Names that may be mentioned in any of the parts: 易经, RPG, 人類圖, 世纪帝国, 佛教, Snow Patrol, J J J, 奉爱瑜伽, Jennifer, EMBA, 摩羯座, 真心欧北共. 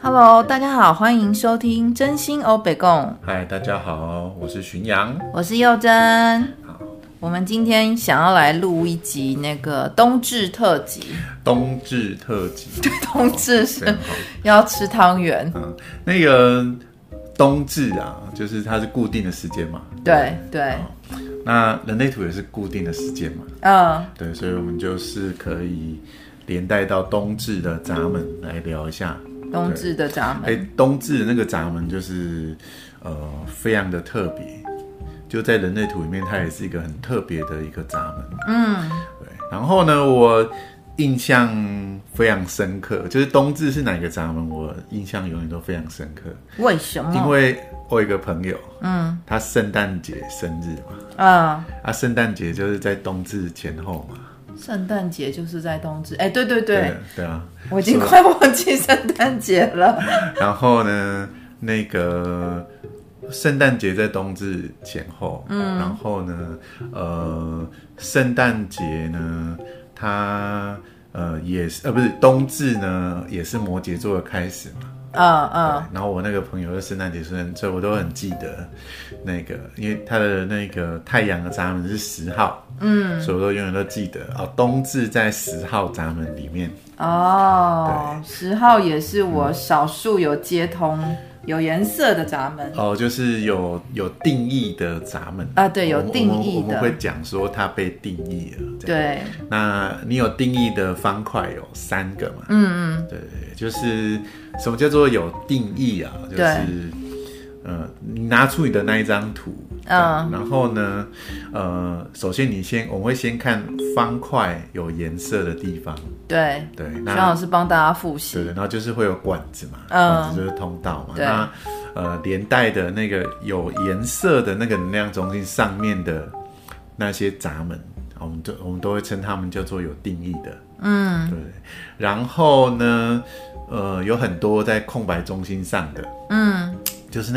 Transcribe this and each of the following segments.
Hello， 大家好，欢迎收听真心欧北共。嗨，大家好，我是巡洋，我是佑真。好，我们今天想要来录一集那个冬至特辑。冬至特辑，冬至是要吃汤圆。嗯，那个冬至啊，就是它是固定的时间嘛。对对。对那人类图也是固定的时间嘛，对，所以我们就是可以连带到冬至的闸门来聊一下。冬至的闸门，冬至的那个闸门就是非常的特别，就在人类图里面，它也是一个很特别的一个闸门。嗯，对。然后呢，我印象非常深刻，就是冬至是哪一个闸门，我印象永远都非常深刻。为什么？因为我有一个朋友，嗯，他圣诞节生日嘛，啊，圣诞节就是在冬至前后嘛。圣诞节就是在冬至，对对对，对啊，我已经快忘记圣诞节了。然后呢，那个圣诞节在冬至前后，嗯，然后呢，圣诞节呢，它也是不是冬至呢，也是摩羯座的开始嘛。然后我那个朋友是圣诞节出生，所以我都很记得那个，因为他的那个太阳的闸门是10号，嗯，所以我都永远都记得哦，冬至在10号闸门里面哦，10号也是我少数有接通、有颜色的闸门哦，就是有定义的闸门啊，对，有定义的，我们会讲说它被定义了，对，那你有定义的方块有3个嘛，嗯嗯，对对，就是。什么叫做有定义啊？就是，你拿出你的那一张图，嗯，然后呢，首先我们会先看方块有颜色的地方，对对，那徐老师帮大家复习，对，然后就是会有管子嘛，管子就是通道嘛，那连带的那个有颜色的那个能量中心上面的那些闸门，我们都会称它们叫做有定义的，嗯，对，然后呢？有很多在空白中心上的，嗯，就是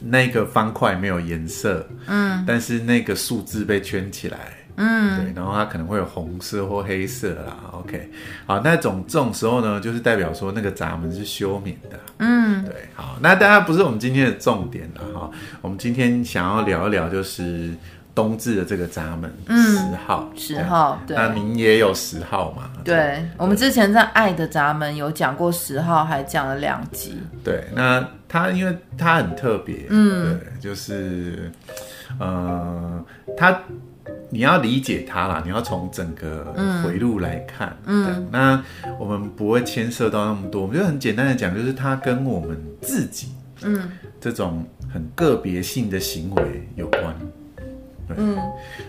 那个方块没有颜色，嗯，但是那个数字被圈起来，嗯，对，然后它可能会有红色或黑色啦 ，OK， 好，那这种时候呢，就是代表说那个闸门是休眠的，嗯，对，好，那当然不是我们今天的重点了哈，我们今天想要聊一聊就是。冬至的这个闸门，嗯，10号，对，那您也有10号嘛？对，我们之前在爱的闸门有讲过10号，还讲了2集。对，那它因为它很特别，嗯，对，就是，它你要理解它啦，你要从整个回路来看，嗯，那我们不会牵涉到那么多，我们就很简单的讲，就是它跟我们自己，嗯，这种很个别性的行为有关。嗯，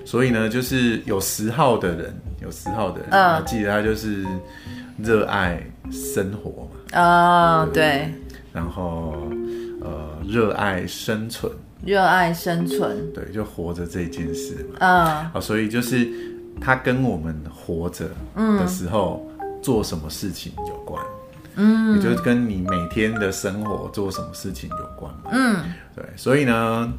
所以呢，就是有10号的人，我记得他就是热爱生活嘛，对，然后热爱生存，对，就活着这件事嘛，所以就是他跟我们活着的时候做什么事情有关。嗯，也就是跟你每天的生活做什么事情有关嘛，嗯，对，所以呢，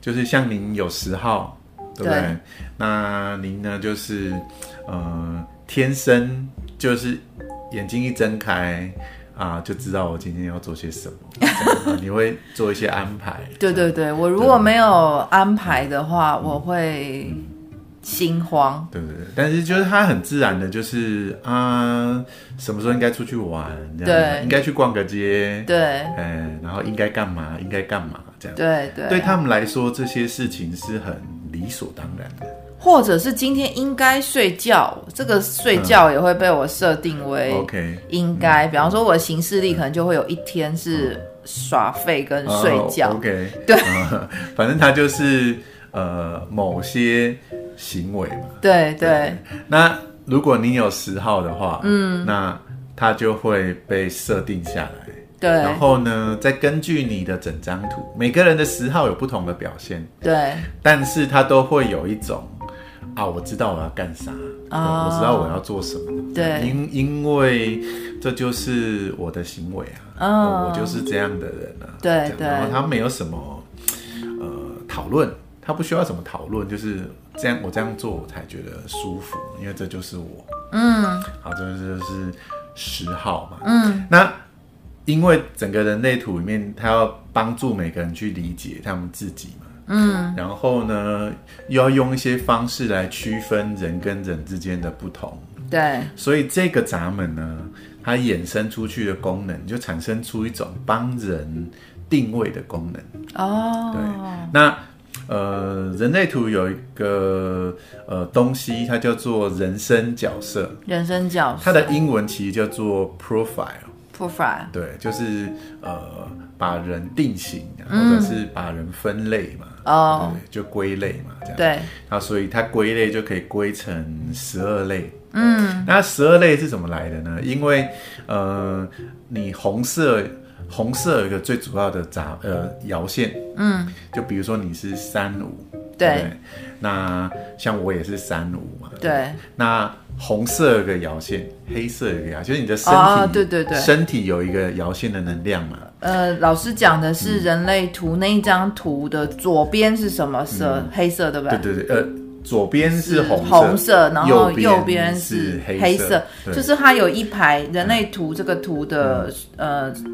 就是像您有10号。对不对？那您呢？就是，天生就是眼睛一睁开啊，就知道我今天要做些什么。你会做一些安排。对对对，我如果没有安排的话，我会心慌。对对对，但是就是它很自然的，就是啊，什么时候应该出去玩？对，应该去逛个街。对，然后应该干嘛？这样。对对，对他们来说，这些事情是很。理所当然的，或者是今天应该睡觉，这个睡觉也会被我设定为应该。比方说，我的行事历可能就会有一天是耍废跟睡觉。OK， 对，反正它就是某些行为嘛。对 对， 对。那如果你有10号的话，嗯，那它就会被设定下来。对，然后呢，再根据你的整张图，每个人的10号有不同的表现，对，但是他都会有一种啊，我知道我要干啥，我知道我要做什么，对，因为这就是我的行为啊，我就是这样的人啊，对对，然后他没有什么讨论，他不需要什么讨论，就是这样，我这样做我才觉得舒服，因为这就是我，嗯，好，这就是10号嘛，嗯，那。因为整个人类图里面它要帮助每个人去理解他们自己嘛，嗯，然后呢又要用一些方式来区分人跟人之间的不同，对，所以这个闸门呢它衍生出去的功能就产生出一种帮人定位的功能。哦，对，那人类图有一个东西，它叫做人生角色。人生角色，它的英文其实叫做 profile。对，就是把人定型，或者是把人分类嘛，哦，对，就归类嘛，这样。对，那所以它归类就可以归成12类。嗯，那12类是怎么来的呢？因为你红色有一个最主要的爻线，嗯，就比如说你是35，对，那像我也是35嘛，对，那红色有一个爻线，黑色有一个爻，就是你的身体，哦，对对对，身体有一个爻线的能量嘛。老师讲的是人类图，那一张图的左边是什么色？黑色对不对？对对对，左边是红色，然后右边是黑色，就是它有一排人类图这个图的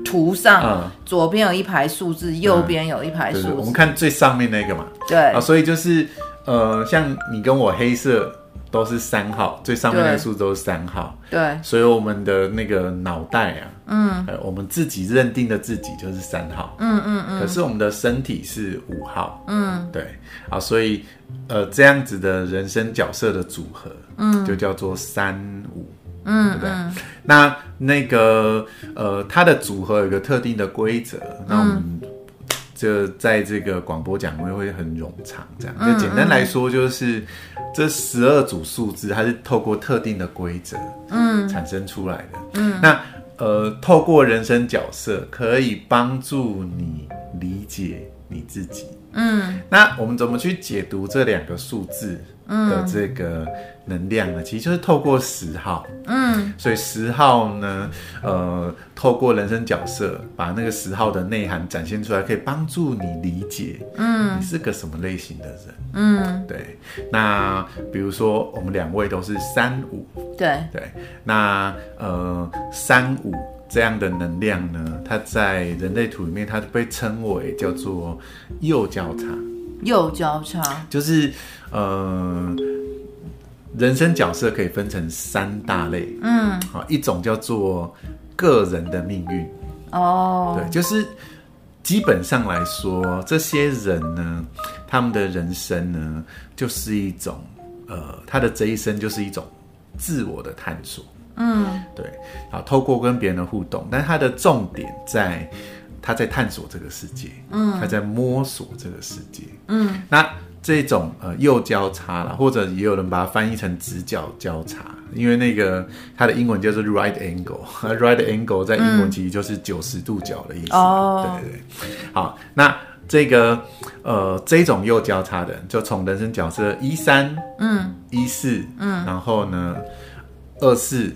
图上，左边有一排数字，右边有一排数字。我们看最上面那个嘛，对啊，所以就是像你跟我黑色都是3号，最上面那个数字都是3号，对，所以我们的那个脑袋啊，嗯，我们自己认定的自己就是3号，嗯嗯嗯，可是我们的身体是5号，嗯，对啊，所以这样子的人生角色的组合，嗯，就叫做35，嗯，对不对？嗯，那个它的组合有一个特定的规则，那我们就在这个广播讲会很冗长，这样就简单来说就是。这12组数字，它是透过特定的规则，嗯，产生出来的。嗯，那透过人生角色，可以帮助你理解你自己。嗯，那我们怎么去解读这两个数字的这个能量呢？其实就是透过10号。嗯，所以10号呢，透过人生角色，把那个10号的内涵展现出来，可以帮助你理解，嗯，你是个什么类型的人。嗯，对。那比如说，我们2位都是35，对对。那35这样的能量呢，它在人类图里面，它被称为叫做右交叉。右交叉就是人生角色可以分成3大类，嗯，一种叫做个人的命运，哦，对，就是基本上来说，这些人呢，他们的人生呢，就是一种他的这一生就是一种自我的探索，嗯，对，好，透过跟别人的互动，但他的重点在他在探索这个世界，嗯，他在摸索这个世界，嗯，那。这种右交叉啦，或者也有人把它翻译成直角交叉，因为那个它的英文叫做 right angle， right angle 在英文其实就是90度角的意思，哦，对对对。好，那这个这种右交叉的就从人生角色13，嗯，14，嗯，然后呢24、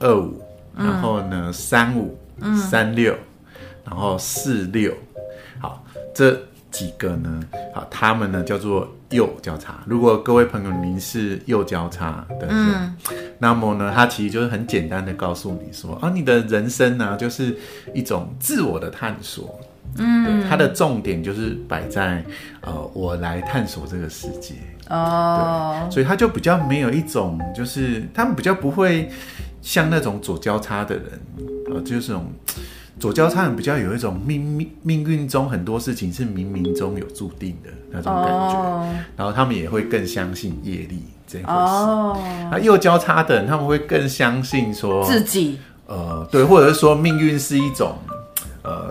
25，然后呢35，36，然后46，好，这。几个呢？好，他们呢叫做右交叉。如果各位朋友您是右交叉的人，那么呢，它其实就是很简单的告诉你说，啊，你的人生呢，就是一种自我的探索。嗯，它的重点就是摆在我来探索这个世界。哦，对，所以它就比较没有一种，就是他们比较不会像那种左交叉的人，就是这种。左交叉人比较有一种命运中很多事情是冥冥中有注定的那种感觉，oh. 然后他们也会更相信业力这回事。那右交叉的人他们会更相信说自己，对，或者是说命运是一种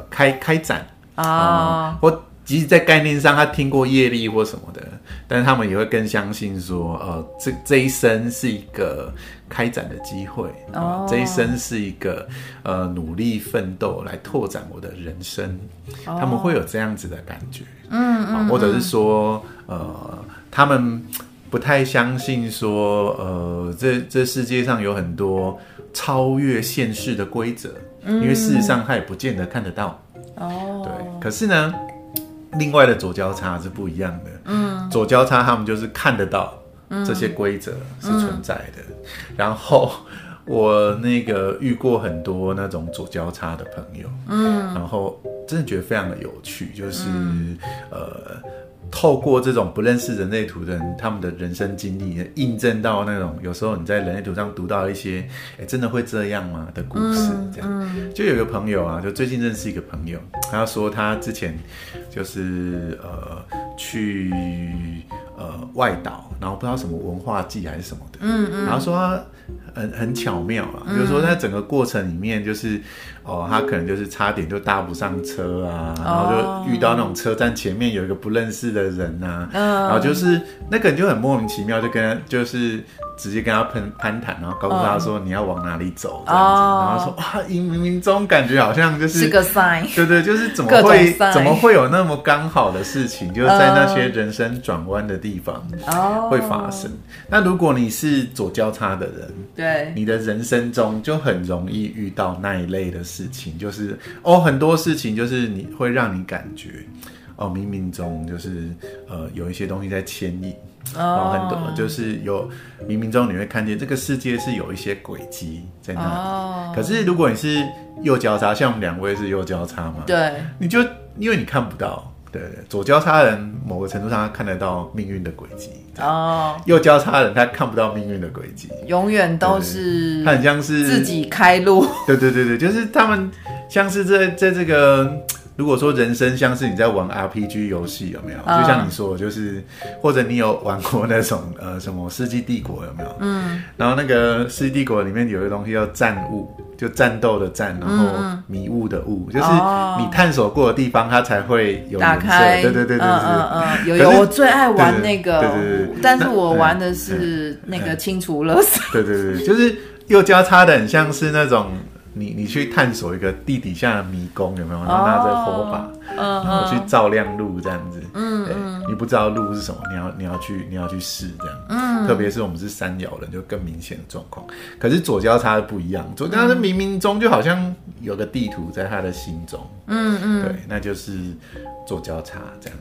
开展啊，或即使在概念上他听过业力或什么的，但是他们也会更相信说，这一生是一个开展的机会，这一生是一个努力奋斗来拓展我的人生，他们会有这样子的感觉，或者是说，他们不太相信说，这世界上有很多超越现实的规则，因为事实上他也不见得看得到，对，可是呢。另外的左交叉是不一样的，左交叉他们就是看得到这些规则是存在的，然后我那个遇过很多那种左交叉的朋友，嗯，然后真的觉得非常的有趣，就是、透过这种不认识人类图的人他们的人生经历，印证到那种有时候你在人类图上读到一些真的会这样吗的故事，这样、就有一个朋友啊，就最近认识一个朋友，他说他之前就是去外岛，然后不知道什么文化祭还是什么的，然后说他很巧妙啊，比如说在整个过程里面就是他可能就是差点就搭不上车啊，然后就遇到那种车站前面有一个不认识的人啊，然后就是那个人就很莫名其妙就跟他就是直接跟他攀谈，然后告诉他说你要往哪里走这样子，然后说哇，冥冥中感觉好像就是个 sign， 对对，就是怎么会有那么刚好的事情，就是在那些人生转弯的地方会发生。那如果你是左交叉的人，对，你的人生中就很容易遇到那一类的事情，就是很多事情就是你会让你感觉冥冥中就是有一些东西在牵引。然后很多就是有冥冥中你会看见这个世界是有一些轨迹在那里，可是如果你是右交叉，像我们两位是右交叉嘛，对，你就因为你看不到，对对，左交叉人某个程度上他看得到命运的轨迹，右交叉人他看不到命运的轨迹，永远都是他很像是自己开路，对对对对，就是他们像是在这个。如果说人生像是你在玩 RPG 游戏，有没有？就像你说，就是或者你有玩过那种什么《世纪帝国》有没有？嗯。然后那个《世纪帝国》里面有一个东西叫战物，就战斗的战，然后迷雾的雾，就是你探索过的地方，它才会有颜色。对对对对，有我最爱玩那个，对对对。但是我玩的是那个清除垃圾。对对对，就是又交叉的，很像是那种。你去探索一个地底下的迷宫，有没有？然后拿着火把，然后去照亮路这样子。你不知道路是什么，你要去试这样。特别是我们是山摇人，就更明显的状况。可是左交叉不一样，左交叉冥冥中就好像有个地图在他的心中。对，那就是左交叉这样。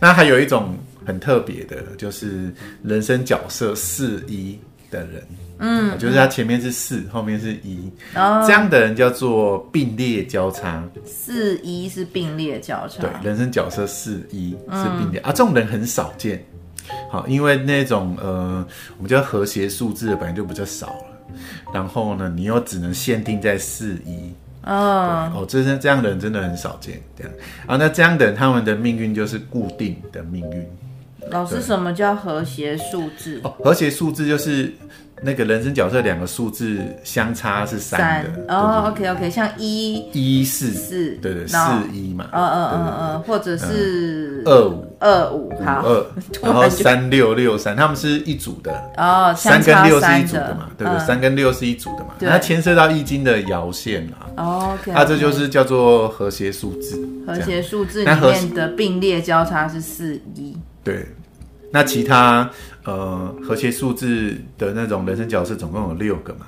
那还有一种很特别的，就是人生角色4-1的人。就是他前面是4，后面是1，这样的人叫做并列交叉。4-1是并列交叉，对，人生角色4-1是并列这种人很少见。好，因为那种我们叫和谐数字的本来就比较少了，然后呢，你又只能限定在4-1。这样的人真的很少见。这样，那这样的人他们的命运就是固定的命运。老师，什么叫和谐数字？和谐数字就是。那个人生角色两个数字相差是3的OK， 像1 4 4，对对，4-1嘛，或者是25好2，然后3 6 6 3，他们是一组的3跟6是一组的嘛，对不对？3跟6是一组的嘛，它牵涉到易经的爻线啦。OK， 它这就是叫做和谐数字。和谐数字里面的并列交叉是4-1，对。那其他和谐数字的那种人生角色总共有6个嘛，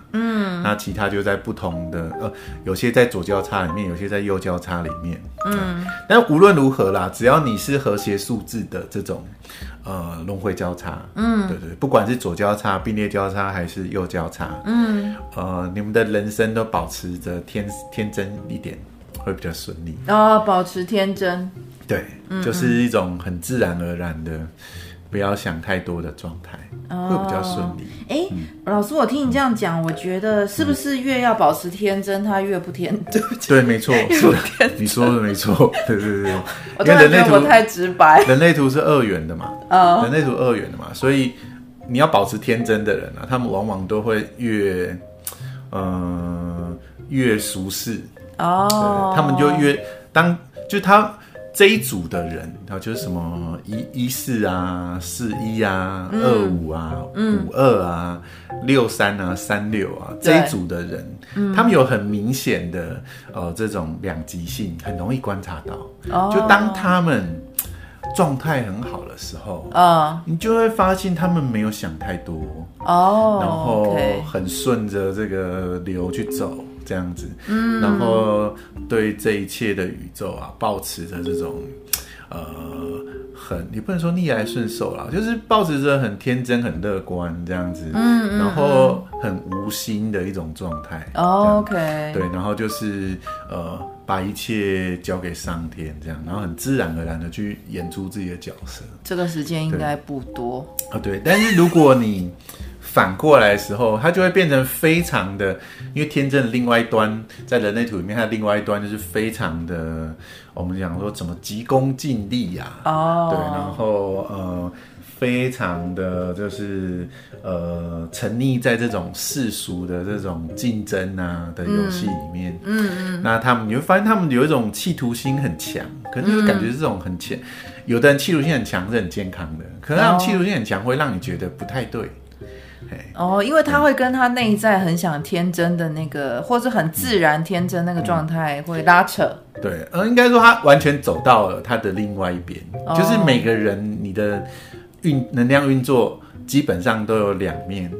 那其他就在不同的有些在左交叉里面，有些在右交叉里面，但无论如何啦，只要你是和谐数字的这种轮回交叉，对对，不管是左交叉、并列交叉还是右交叉，你们的人生都保持着天真一点，会比较顺利。保持天真，对，就是一种很自然而然的。不要想太多的状态，会比较顺利。老师，我听你这样讲，我觉得是不是越要保持天真，他越不天真？对，没错，你说的没错，对对对。我突然觉得我太直白。人类图是2元的嘛，人类图2元的嘛，所以你要保持天真的人啊，他们往往都会越俗世他们就越他。这一组的人，然后就是什么114啊、4-1啊、25啊、52啊、63啊、36啊，这一组的人，他们有很明显的这种两极性，很容易观察到。就当他们状态很好的时候，你就会发现他们没有想太多，然后很顺着这个流去走。这样子，然后对这一切的宇宙啊，抱持着这种也不能说逆来顺受啦，就是抱持着很天真、很乐观这样子，然后很无心的一种状态。哦、OK， 对，然后就是把一切交给上天这样，然后很自然而然的去演出自己的角色。这个时间应该不多啊，对。但是如果你反过来的时候，它就会变成非常的，因为天真的另外一端，在人类图里面，它的另外一端就是非常的，我们讲说怎么急功近利啊，哦、对，然后非常的就是沉溺在这种世俗的这种竞争啊的游戏里面，那他们你会发现他们有一种企图心很强，可能就是感觉这种很强，有的人企图心很强是很健康的，可是他们企图心很强会让你觉得不太对。哦，因为他会跟他内在很想天真的那个，或是很自然天真那个状态会拉扯。对，应该说他完全走到了他的另外一边，就是每个人你的能量运作基本上都有两面。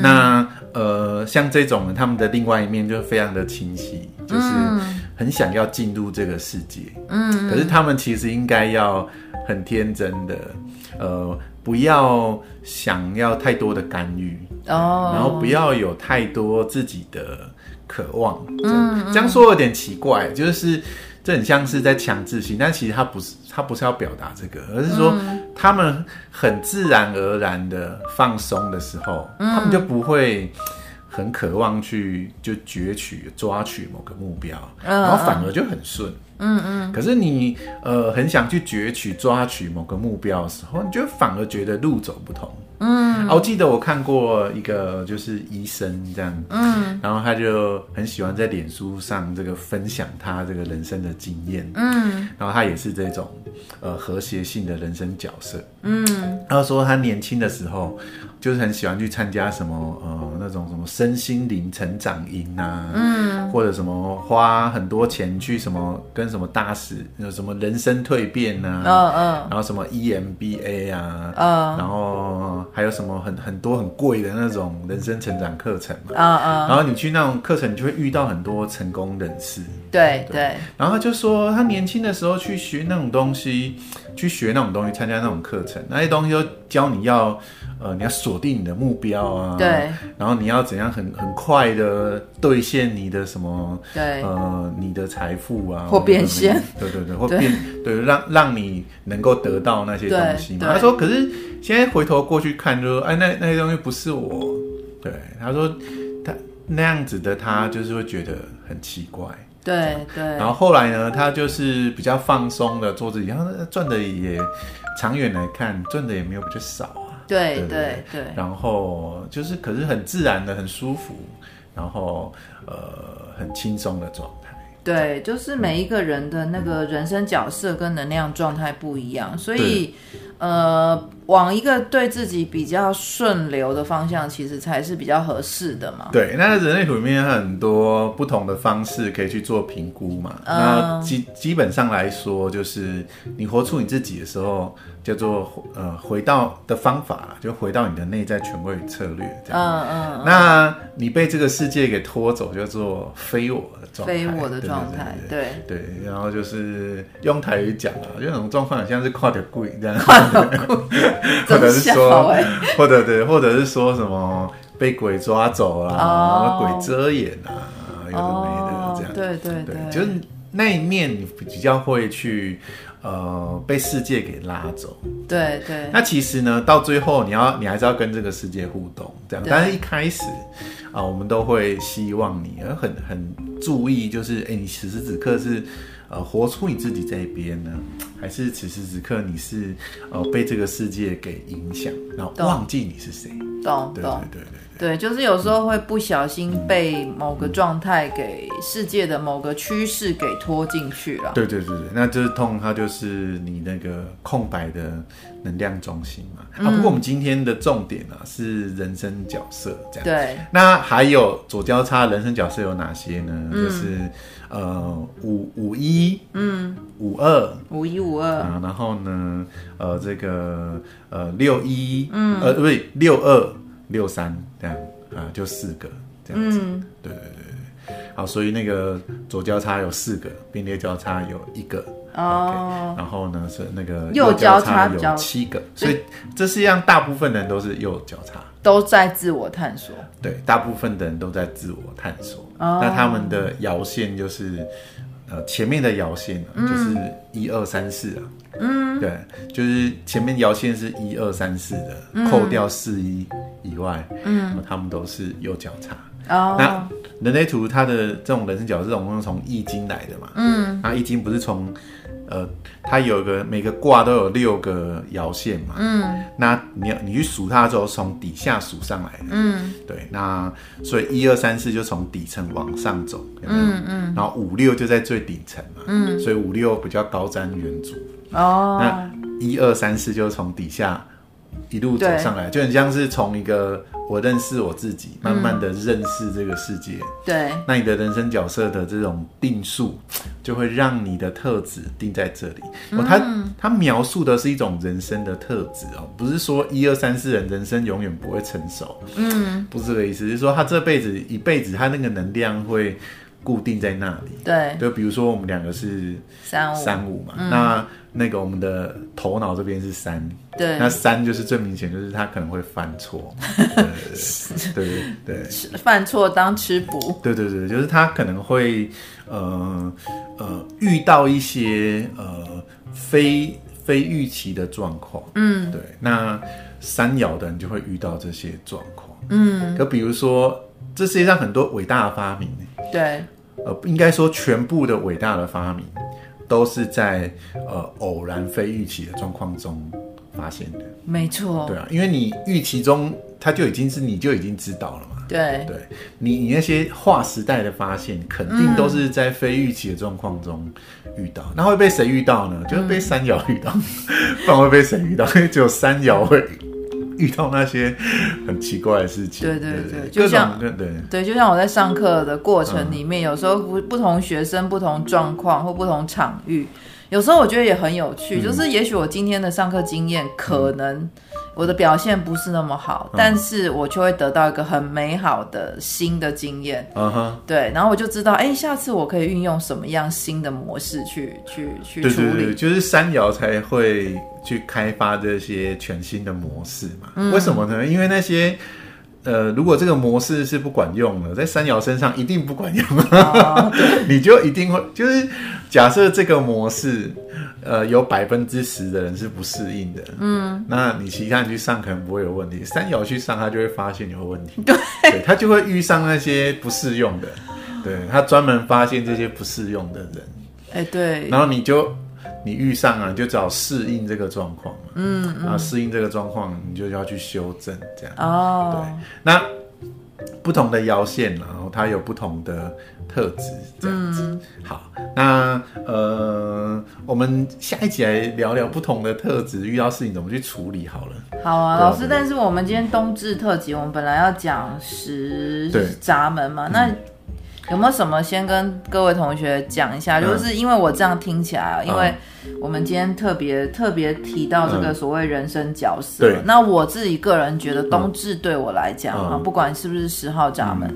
那像这种他们的另外一面就非常的清晰，就是很想要进入这个世界。可是他们其实应该要很天真的，不要想要太多的干预，然后不要有太多自己的渴望。这样说有点奇怪，就是这很像是在强制性，但其实他不是要表达这个，而是说他们很自然而然的放松的时候，他们就不会很渴望去就攫取抓取某个目标，然后反而就很顺。可是你很想去攫取抓取某个目标的时候，你就反而觉得路走不通。我记得我看过一个就是医生这样，然后他就很喜欢在脸书上这个分享他这个人生的经验，然后他也是这种和谐性的人生角色，然后说他年轻的时候就是很喜欢去参加什么那种什么身心灵成长营啊，或者什么花很多钱去什么跟什么大使有什么人生蜕变啊，然后什么 EMBA 啊，然后还有什么很多很贵的那种人生成长课程嘛，然后你去那种课程，你就会遇到很多成功人士。对 对， 对。然后他就说，他年轻的时候去学那种东西，参加那种课程，那些东西都教你要你要锁定你的目标啊，对，然后你要怎样很快的兑现你的什么，对，你的财富啊，或变现，对对对，或变，对，让你能够得到那些东西嘛。他说，可是现在回头过去看，就哎，那些东西不是我，对，他说他那样子的，他就是会觉得很奇怪。对对，然后后来呢，他就是比较放松的做自己，然后赚的也长远来看，赚的也没有比较少啊。对对 对， 对，然后就是可是很自然的，很舒服，然后很轻松的状态。对，就是每一个人的那个人生角色跟能量状态不一样，所以往一个对自己比较顺流的方向，其实才是比较合适的嘛。对，那人类图里面很多不同的方式可以去做评估嘛。那基本上来说，就是你活出你自己的时候，叫做回到的方法啦，就回到你的内在权威与策略这样。那你被这个世界给拖走，叫做非我的状态。对对， 对， 对，然后就是用台语讲啊，就那种状况很像是看到鬼这样。或者是说什么被鬼抓走啦，鬼遮眼啊，有的没的这样。对对 对， 对，就是那一面你比较会去被世界给拉走。对对。那其实呢，到最后你还是要跟这个世界互动这样，但是一开始我们都会希望你很注意，就是你此时此刻是活出你自己这一边呢，还是此时此刻你是被这个世界给影响，然后忘记你是谁？懂，对对对对对，就是有时候会不小心被某个状态给世界的某个趋势给拖进去了。对对对对，那就是它就是你那个空白的能量中心嘛。不过我们今天的重点啊是人生角色这样。对，那还有左交叉人生角色有哪些呢？就是51，52，然后呢，这个61，不对，62、63这样啊，就4个这样子。对对对，好，所以那个左交叉有4个，并列交叉有1个。哦、okay, 然后呢是那个右交叉有7个，所以这是让大部分人都是右交叉，都在自我探索。对，大部分的人都在自我探索、哦、那他们的爻线就是前面的爻线、啊嗯、就是1234啊，嗯，对，就是前面爻线是1234的、嗯、扣掉41以外，嗯，他们都是右交叉。哦，那人类图它的这种人生角色，我们从易经来的嘛，嗯，那易经不是从它有一个每个卦都有6个爻线嘛，嗯，那你去数它的时候，从底下数上来的，嗯，对，那所以1234就从底层往上走，有没有？嗯嗯，然后56就在最顶层嘛，嗯，所以56比较高瞻远瞩，哦，那1234就从底下一路走上来，就很像是从一个我认识我自己，慢慢的认识这个世界。对，那你的人生角色的这种定数，就会让你的特质定在这里。哦，它描述的是一种人生的特质哦，不是说1234人生永远不会成熟，嗯，不是这个意思，就是说他这辈子他那个能量会固定在那里。对，就比如说我们两个是35嘛，嗯、那个我们的头脑这边是3，对，那3就是最明显，就是他可能会犯错，对对对，犯错当吃补，对对对，就是他可能会遇到一些非预期的状况，嗯，对，那三爻的人就会遇到这些状况，嗯，可比如说这世界上很多伟大的发明，对，应该说全部的伟大的发明。都是在偶然非预期的状况中发现的，没错，对啊，因为你预期中它就已经是你就已经知道了嘛，对对，你那些划时代的发现，肯定都是在非预期的状况中遇到，那会被谁遇到呢？就是被三爻遇到，不然会被谁遇到？因为只有三爻会遇到那些很奇怪的事情，对对 对, 对，就像 对，就像我在上课的过程里面，有时候不同学生、不同状况或不同场域，有时候我觉得也很有趣。就是也许我今天的上课经验，可能我的表现不是那么好，但是我就会得到一个很美好的新的经验。对，然后我就知道，哎，下次我可以运用什么样新的模式去处理。对对对，就是三爻才会。去开发这些全新的模式嘛？嗯、为什么呢？因为那些如果这个模式是不管用的，在三爻身上一定不管用，哦、你就一定会就是假设这个模式有10%的人是不适应的，嗯，那你其他人去上可能不会有问题，三爻去上他就会发现有问题，对，他就会遇上那些不适用的，对他专门发现这些不适用的人，哎、欸，对，然后你遇上啊，就只好适应这个状况嘛，嗯，然后适应这个状况，你就要去修正这样。哦，对，那不同的爻线，然后它有不同的特质，这样子。嗯、好，那我们下一集来聊聊不同的特质，遇到事情怎么去处理好了。好啊，老师，但是我们今天冬至特辑，我们本来要讲10闸门嘛，那。嗯，有没有什么先跟各位同学讲一下？就是因为我这样听起来，因为我们今天特别提到这个所谓人生角色。对，那我自己个人觉得冬至对我来讲啊，不管是不是10号闸门，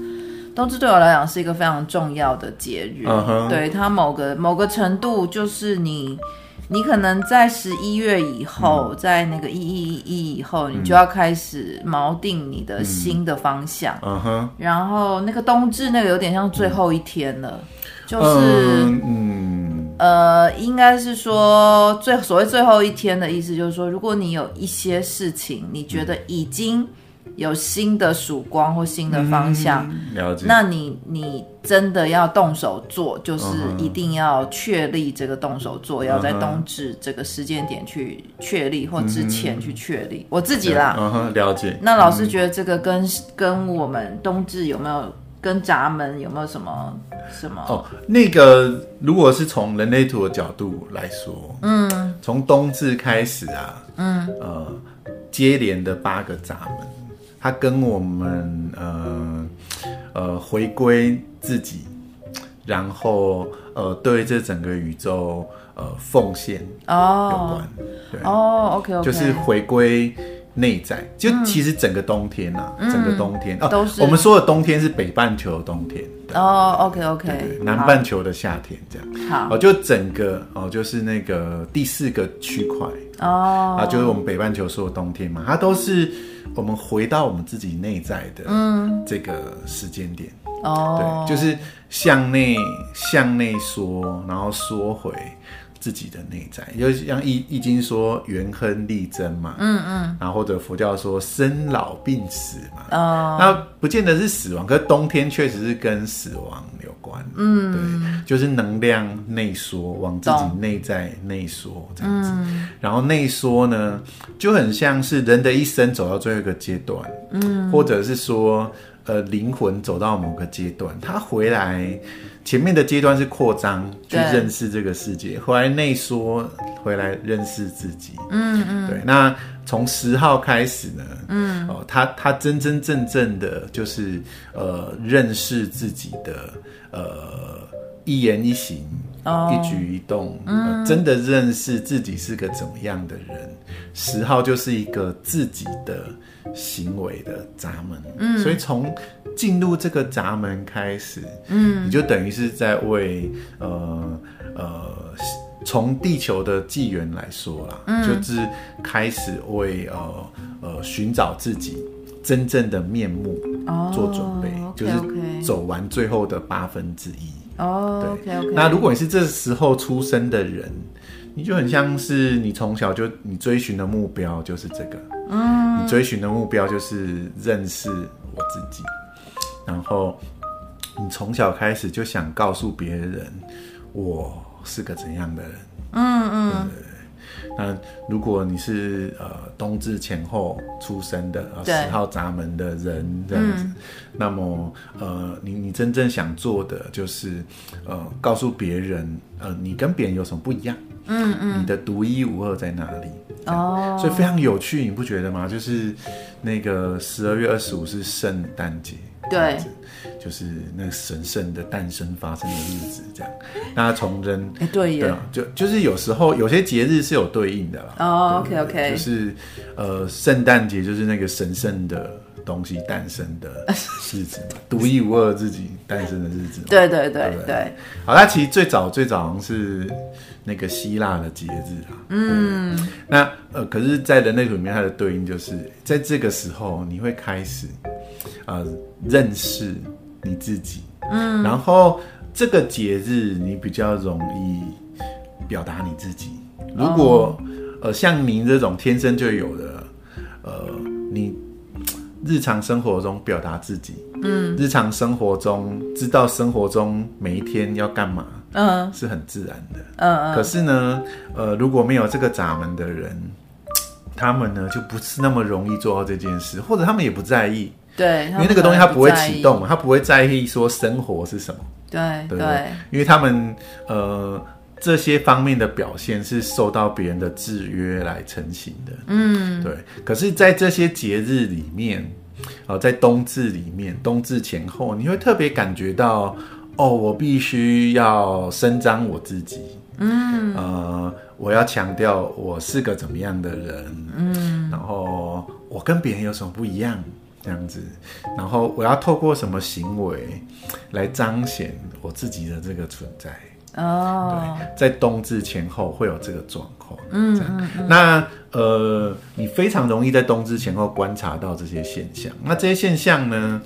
冬至对我来讲是一个非常重要的节日。对，它某个程度就是你可能在11月以后，在那个111以后，你就要开始锚定你的新的方向。然后那个冬至那个有点像最后一天了，就是应该是说所谓最后一天的意思，就是说如果你有一些事情，你觉得已经有新的曙光或新的方向，了解，那你真的要动手做，就是一定要确立这个动手做，要在冬至这个时间点去确立，或之前去确立。我自己啦，了解。那老师觉得这个跟我们冬至有没有跟闸门有没有什么？哦，那个如果是从人类图的角度来说，嗯，从冬至开始啊，嗯，接连的8个闸门。它跟我们回归自己，然后对这整个宇宙奉献有关。哦，对，哦 ，OK， 就是回归内在，就其实整个冬天啊，整个冬天都是我们说的冬天是北半球的冬天哦 ，OK， 南半球的夏天这样。好，就整个就是那个第四个区块哦，啊，就是我们北半球说的冬天嘛，它都是我们回到我们自己内在的这个时间点哦，对，就是向内缩，然后缩回自己的内在，就像易经说元亨利贞嘛，然后或者佛教说生老病死嘛，那不见得是死亡，可是冬天确实是跟死亡有关，对，就是能量内缩，往自己内在内缩这样子，然后内缩呢就很像是人的一生走到最后一个阶段，或者是说灵魂走到某个阶段，他回来前面的阶段是扩张去认识这个世界，回来内缩，回来认识自己。对。那从10号开始呢，他真正的就是认识自己的一言一行，一举一动，真的认识自己是个怎么样的人。10号就是一个自己的行为的闸门，所以从进入这个闸门开始，你就等于是在为从地球的纪元来说啦，就是开始为寻找自己真正的面目做准备，就是走完最后的1/8。哦，对，那如果你是这时候出生的人，你就很像是你从小就你追寻的目标就是这个，你追寻的目标就是认识我自己，然后你从小开始就想告诉别人我是个怎样的人，那如果你是冬至前后出生的10号闸门的人这样子，那么你真正想做的就是告诉别人你跟别人有什么不一样，你的独一无二在哪里哦，所以非常有趣，你不觉得吗？就是那个12月25是圣诞节，对，就是那神圣的诞生发生的日子，这样。那从人，对呀，就是有时候有些节日是有对应的啦。哦 ，OK， 就是圣诞节就是那个神圣的东西诞生的日子，独一无二自己诞生的日子。对对对 对, 对。好，那其实最早好像是那个希腊的节日啦。那可是，在人类图里面，它的对应就是在这个时候，你会开始认识你自己，然后这个节日你比较容易表达你自己。如果像您这种天生就有的，你日常生活中表达自己，日常生活中知道生活中每一天要干嘛，是很自然的，可是呢，如果没有这个闸门的人，他们呢就不是那么容易做到这件事，或者他们也不在意。对，因为那个东西它不会启动嘛，它不会在意说生活是什么。对，因为他们这些方面的表现是受到别人的制约来成型的。对。可是，在这些节日里面，在冬至里面，冬至前后，你会特别感觉到，哦，我必须要伸张我自己。我要强调我是个怎么样的人。然后我跟别人有什么不一样？这样子，然后我要透过什么行为来彰显我自己的这个存在哦？对，在冬至前后会有这个状况。那你非常容易在冬至前后观察到这些现象。那这些现象呢，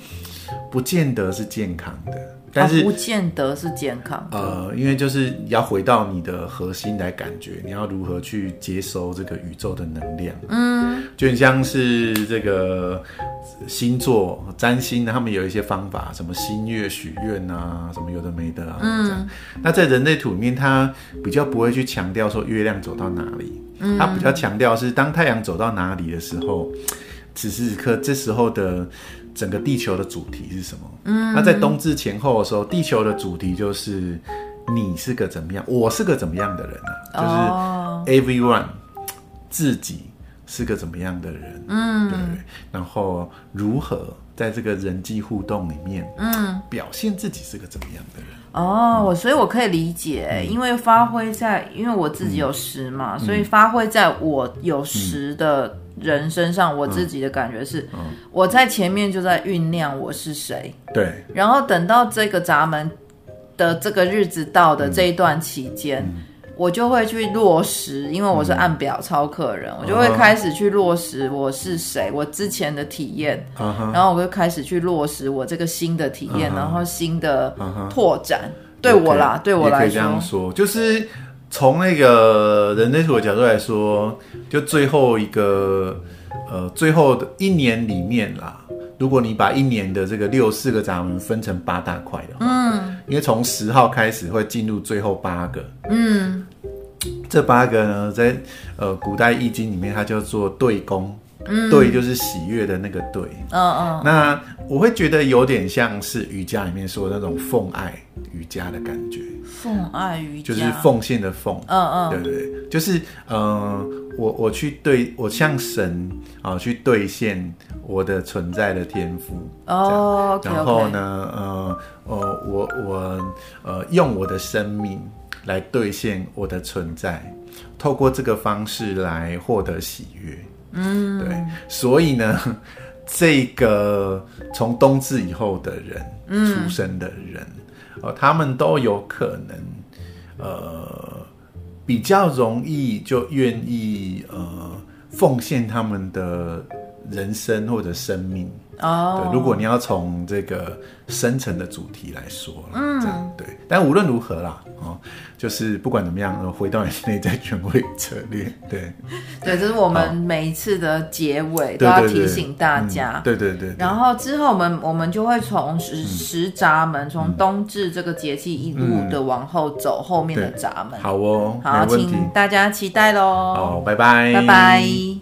不见得是健康的，但是不见得是健康的。因为就是要回到你的核心来感觉，你要如何去接收这个宇宙的能量。就很像是这个星座占星，他们有一些方法，什么星月许愿啊，什么有的没的啊，这样。那在人类图里面，它比较不会去强调说月亮走到哪里，它比较强调是当太阳走到哪里的时候，此时此刻这时候的整个地球的主题是什么？那在冬至前后的时候，地球的主题就是你是个怎么样，我是个怎么样的人啊？就是 everyone 自己是个怎么样的人，对。然后如何在这个人际互动里面，表现自己是个怎么样的人？哦，所以我可以理解，因为发挥在，因为我自己有10嘛，所以发挥在我有10的人身上，我自己的感觉是，我在前面就在酝酿我是谁，对，然后等到这个闸门的这个日子到的这一段期间，我就会去落实，因为我是按表操课人，我就会开始去落实我是谁，我之前的体验，然后我就开始去落实我这个新的体验，然后新的拓展。对我啦，对我来说，也可以这样说，就是从那个人类图的角度来说，就最后一个最后的一年里面啦。如果你把一年的这个64个闸门分成8大块的话，因为从10号开始会进入最后8个，这8个呢，在古代易经里面它叫做对宫，对就是喜悦的那个对，那我会觉得有点像是瑜伽里面说的那种奉爱瑜伽的感觉，奉爱瑜伽就是奉献的奉，对不对？就是我去对我向神啊去兑现我的存在的天赋，okay, 然后呢，我用我的生命来兑现我的存在，透过这个方式来获得喜悦，对，所以呢，这个从冬至以后的人，出生的人，他们都有可能，比较容易就愿意奉献他们的人生或者生命，对，如果你要从这个深层的主题来说，对，但无论如何啦，就是不管怎么样，回到你内在权威策略，对对，这是我们每一次的结尾都要提醒大家，对对 对, 对, 对, 对, 对, 对, 对, 对, 对, 对, 对, 然后之后我们就会从十闸门，从冬至这个节气一路的往后走后面的闸门，好哦，好，请大家期待咯，好，拜拜拜拜。